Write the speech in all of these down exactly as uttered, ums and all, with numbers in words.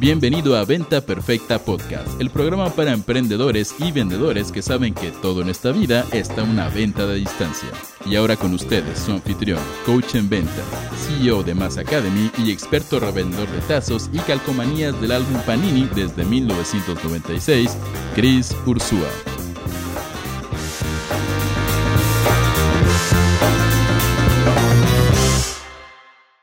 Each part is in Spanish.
Bienvenido a Venta Perfecta Podcast, el programa para emprendedores y vendedores que saben que todo en esta vida está una venta de distancia. Y ahora con ustedes, su anfitrión, coach en venta, C E O de Mass Academy y experto revendedor de tazos y calcomanías del álbum Panini desde mil novecientos noventa y seis, Chris Ursúa.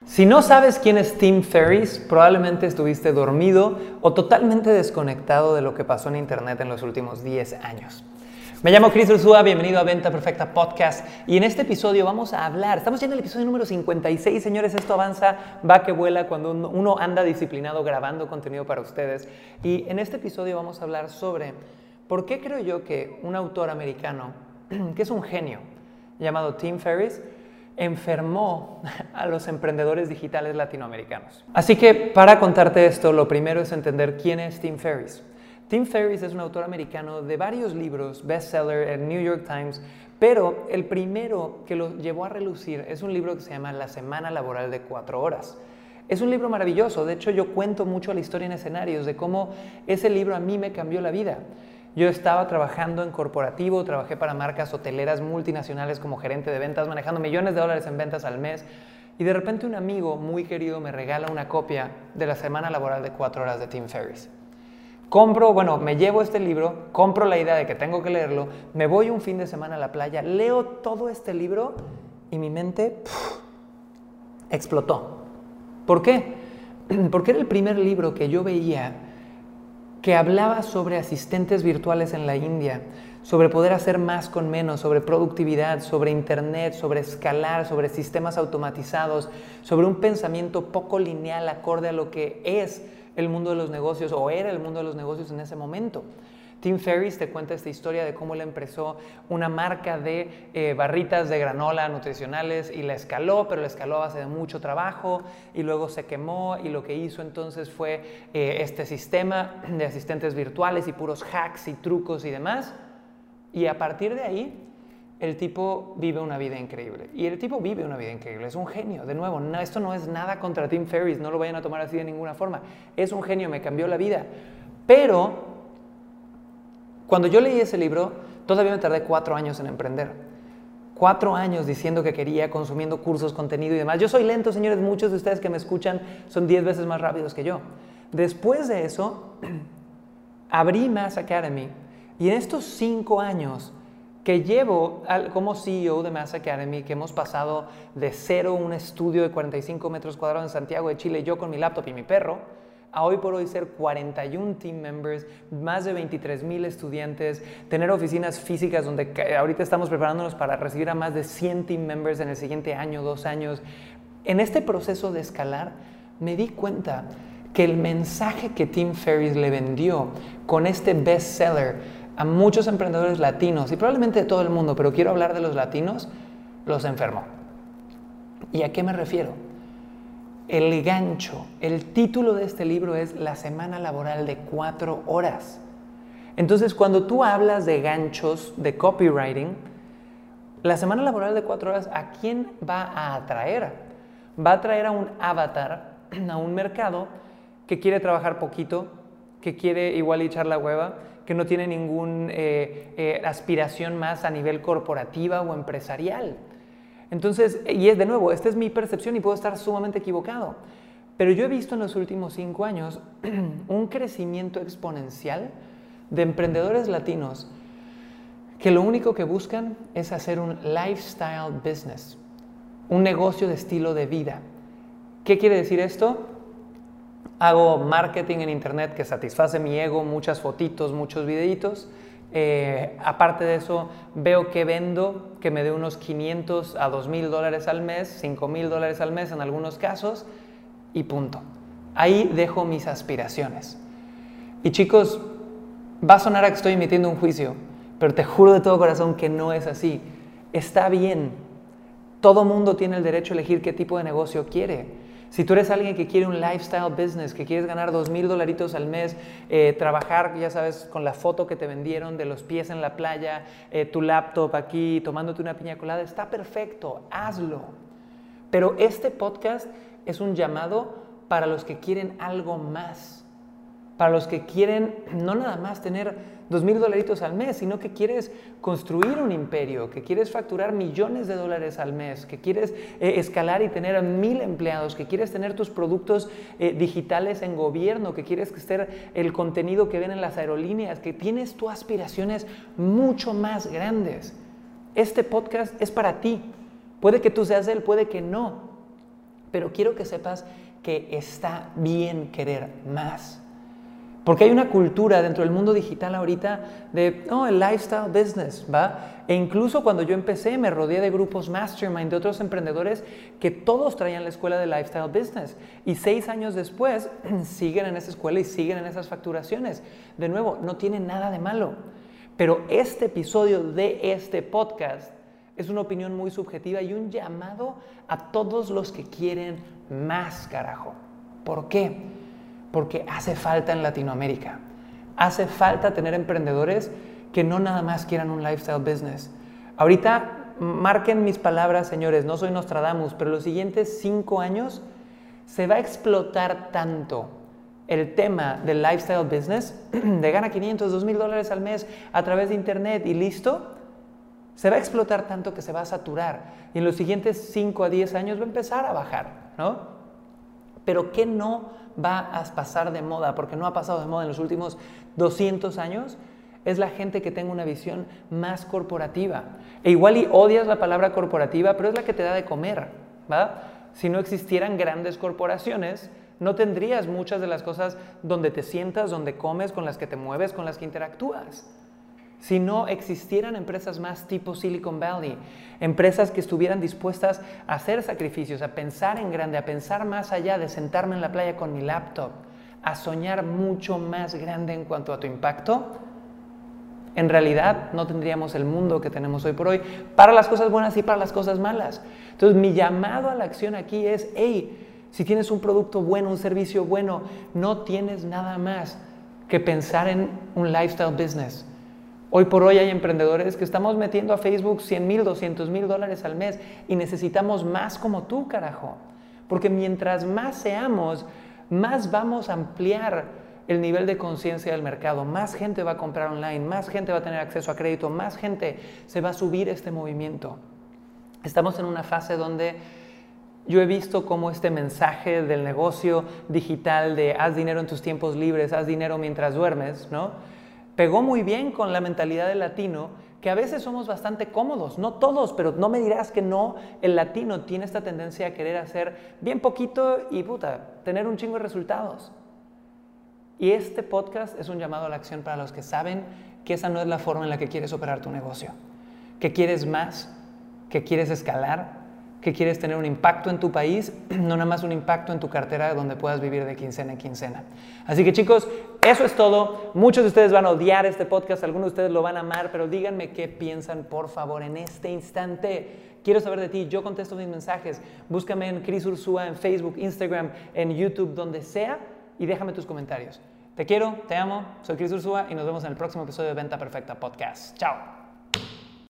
Si no sabes quién es Tim Ferriss, probablemente estuviste dormido o totalmente desconectado de lo que pasó en internet en los últimos diez años. Me llamo Chris Ursúa, bienvenido a Venta Perfecta Podcast y en este episodio vamos a hablar, estamos ya en el episodio número cincuenta y seis, señores, esto avanza, va que vuela cuando uno anda disciplinado grabando contenido para ustedes y en este episodio vamos a hablar sobre por qué creo yo que un autor americano, que es un genio, llamado Tim Ferriss, enfermó a los emprendedores digitales latinoamericanos. Así que para contarte esto, lo primero es entender quién es Tim Ferriss. Tim Ferriss es un autor americano de varios libros, bestseller en New York Times, pero el primero que lo llevó a relucir es un libro que se llama La semana laboral de cuatro horas. Es un libro maravilloso, de hecho yo cuento mucho la historia en escenarios de cómo ese libro a mí me cambió la vida. Yo estaba trabajando en corporativo, trabajé para marcas hoteleras multinacionales como gerente de ventas, manejando millones de dólares en ventas al mes. Y de repente un amigo muy querido me regala una copia de La semana laboral de cuatro horas de Tim Ferriss. Compro, bueno, me llevo este libro, compro la idea de que tengo que leerlo, me voy un fin de semana a la playa, leo todo este libro y mi mente pff, explotó. ¿Por qué? Porque era el primer libro que yo veía que hablaba sobre asistentes virtuales en la India, sobre poder hacer más con menos, sobre productividad, sobre internet, sobre escalar, sobre sistemas automatizados, sobre un pensamiento poco lineal acorde a lo que es el mundo de los negocios o era el mundo de los negocios en ese momento. Tim Ferriss te cuenta esta historia de cómo él empezó una marca de eh, barritas de granola nutricionales y la escaló, pero la escaló a base de mucho trabajo y luego se quemó y lo que hizo entonces fue eh, este sistema de asistentes virtuales y puros hacks y trucos y demás. Y a partir de ahí, el tipo vive una vida increíble. Y el tipo vive una vida increíble, es un genio. De nuevo, no, esto no es nada contra Tim Ferriss, no lo vayan a tomar así de ninguna forma. Es un genio, me cambió la vida. Pero cuando yo leí ese libro, todavía me tardé cuatro años en emprender. Cuatro años diciendo que quería, consumiendo cursos, contenido y demás. Yo soy lento, señores. Muchos de ustedes que me escuchan son diez veces más rápidos que yo. Después de eso, abrí Mass Academy. Y en estos cinco años que llevo como C E O de Mass Academy, que hemos pasado de cero un estudio de cuarenta y cinco metros cuadrados en Santiago de Chile, yo con mi laptop y mi perro, a hoy por hoy ser cuarenta y un team members, más de veintitrés mil estudiantes, tener oficinas físicas donde ahorita estamos preparándonos para recibir a más de cien team members en el siguiente año, dos años. En este proceso de escalar me di cuenta que el mensaje que Tim Ferriss le vendió con este bestseller a muchos emprendedores latinos y probablemente de todo el mundo, pero quiero hablar de los latinos, los enfermó. ¿Y a qué me refiero? El gancho, el título de este libro es La semana laboral de cuatro horas. Entonces, cuando tú hablas de ganchos, de copywriting, la semana laboral de cuatro horas, ¿a quién va a atraer? Va a atraer a un avatar, a un mercado que quiere trabajar poquito, que quiere igual echar la hueva, que no tiene ninguna eh, eh, aspiración más a nivel corporativa o empresarial. Entonces, y es de nuevo, esta es mi percepción y puedo estar sumamente equivocado, pero yo he visto en los últimos cinco años un crecimiento exponencial de emprendedores latinos que lo único que buscan es hacer un lifestyle business, un negocio de estilo de vida. ¿Qué quiere decir esto? Hago marketing en internet que satisface mi ego, muchas fotitos, muchos videitos. Eh, aparte de eso, veo que vendo que me dé unos quinientos a dos mil dólares al mes, cinco mil dólares al mes en algunos casos y punto. Ahí dejo mis aspiraciones. Y chicos, va a sonar a que estoy emitiendo un juicio, pero te juro de todo corazón que no es así. Está bien. Todo mundo tiene el derecho a elegir qué tipo de negocio quiere. Si tú eres alguien que quiere un lifestyle business, que quieres ganar dos mil dolaritos al mes, eh, trabajar, ya sabes, con la foto que te vendieron de los pies en la playa, eh, tu laptop aquí, tomándote una piña colada, está perfecto, hazlo. Pero este podcast es un llamado para los que quieren algo más, para los que quieren no nada más tener dos mil dolaritos al mes, sino que quieres construir un imperio, que quieres facturar millones de dólares al mes, que quieres eh, escalar y tener mil empleados, que quieres tener tus productos eh, digitales en gobierno, que quieres ser el contenido que ven en las aerolíneas, que tienes tus aspiraciones mucho más grandes. Este podcast es para ti. Puede que tú seas él, puede que no, pero quiero que sepas que está bien querer más. Porque hay una cultura dentro del mundo digital ahorita de, oh, el lifestyle business, ¿va? E incluso cuando yo empecé me rodeé de grupos mastermind, de otros emprendedores que todos traían la escuela de lifestyle business. Y seis años después siguen en esa escuela y siguen en esas facturaciones. De nuevo, no tiene nada de malo. Pero este episodio de este podcast es una opinión muy subjetiva y un llamado a todos los que quieren más, carajo. ¿Por qué? Porque hace falta en Latinoamérica. Hace falta tener emprendedores que no nada más quieran un lifestyle business. Ahorita, marquen mis palabras, señores, no soy Nostradamus, pero los siguientes cinco años se va a explotar tanto el tema del lifestyle business, de gana quinientos, dos mil dólares al mes a través de internet y listo, se va a explotar tanto que se va a saturar. Y en los siguientes cinco a diez años va a empezar a bajar, ¿no? Pero ¿qué no va a pasar de moda? Porque no ha pasado de moda en los últimos doscientos años. Es la gente que tenga una visión más corporativa. E igual y odias la palabra corporativa, pero es la que te da de comer, ¿va? Si no existieran grandes corporaciones, no tendrías muchas de las cosas donde te sientas, donde comes, con las que te mueves, con las que interactúas. Si no existieran empresas más tipo Silicon Valley, empresas que estuvieran dispuestas a hacer sacrificios, a pensar en grande, a pensar más allá de sentarme en la playa con mi laptop, a soñar mucho más grande en cuanto a tu impacto, en realidad no tendríamos el mundo que tenemos hoy por hoy para las cosas buenas y para las cosas malas. Entonces mi llamado a la acción aquí es, hey, si tienes un producto bueno, un servicio bueno, no tienes nada más que pensar en un lifestyle business. Hoy por hoy hay emprendedores que estamos metiendo a Facebook cien mil, doscientos mil dólares al mes y necesitamos más como tú, carajo. Porque mientras más seamos, más vamos a ampliar el nivel de conciencia del mercado. Más gente va a comprar online, más gente va a tener acceso a crédito, más gente se va a subir este movimiento. Estamos en una fase donde yo he visto cómo este mensaje del negocio digital de haz dinero en tus tiempos libres, haz dinero mientras duermes, ¿no?, pegó muy bien con la mentalidad del latino, que a veces somos bastante cómodos, no todos, pero no me dirás que no, el latino tiene esta tendencia a querer hacer bien poquito y puta, tener un chingo de resultados. Y este podcast es un llamado a la acción para los que saben que esa no es la forma en la que quieres operar tu negocio, que quieres más, que quieres escalar, que quieres tener un impacto en tu país, no nada más un impacto en tu cartera donde puedas vivir de quincena en quincena. Así que chicos, eso es todo. Muchos de ustedes van a odiar este podcast, algunos de ustedes lo van a amar, pero díganme qué piensan, por favor, en este instante. Quiero saber de ti, yo contesto mis mensajes. Búscame en Cris Ursúa, en Facebook, Instagram, en YouTube, donde sea, y déjame tus comentarios. Te quiero, te amo, soy Cris Ursúa y nos vemos en el próximo episodio de Venta Perfecta Podcast. Chao.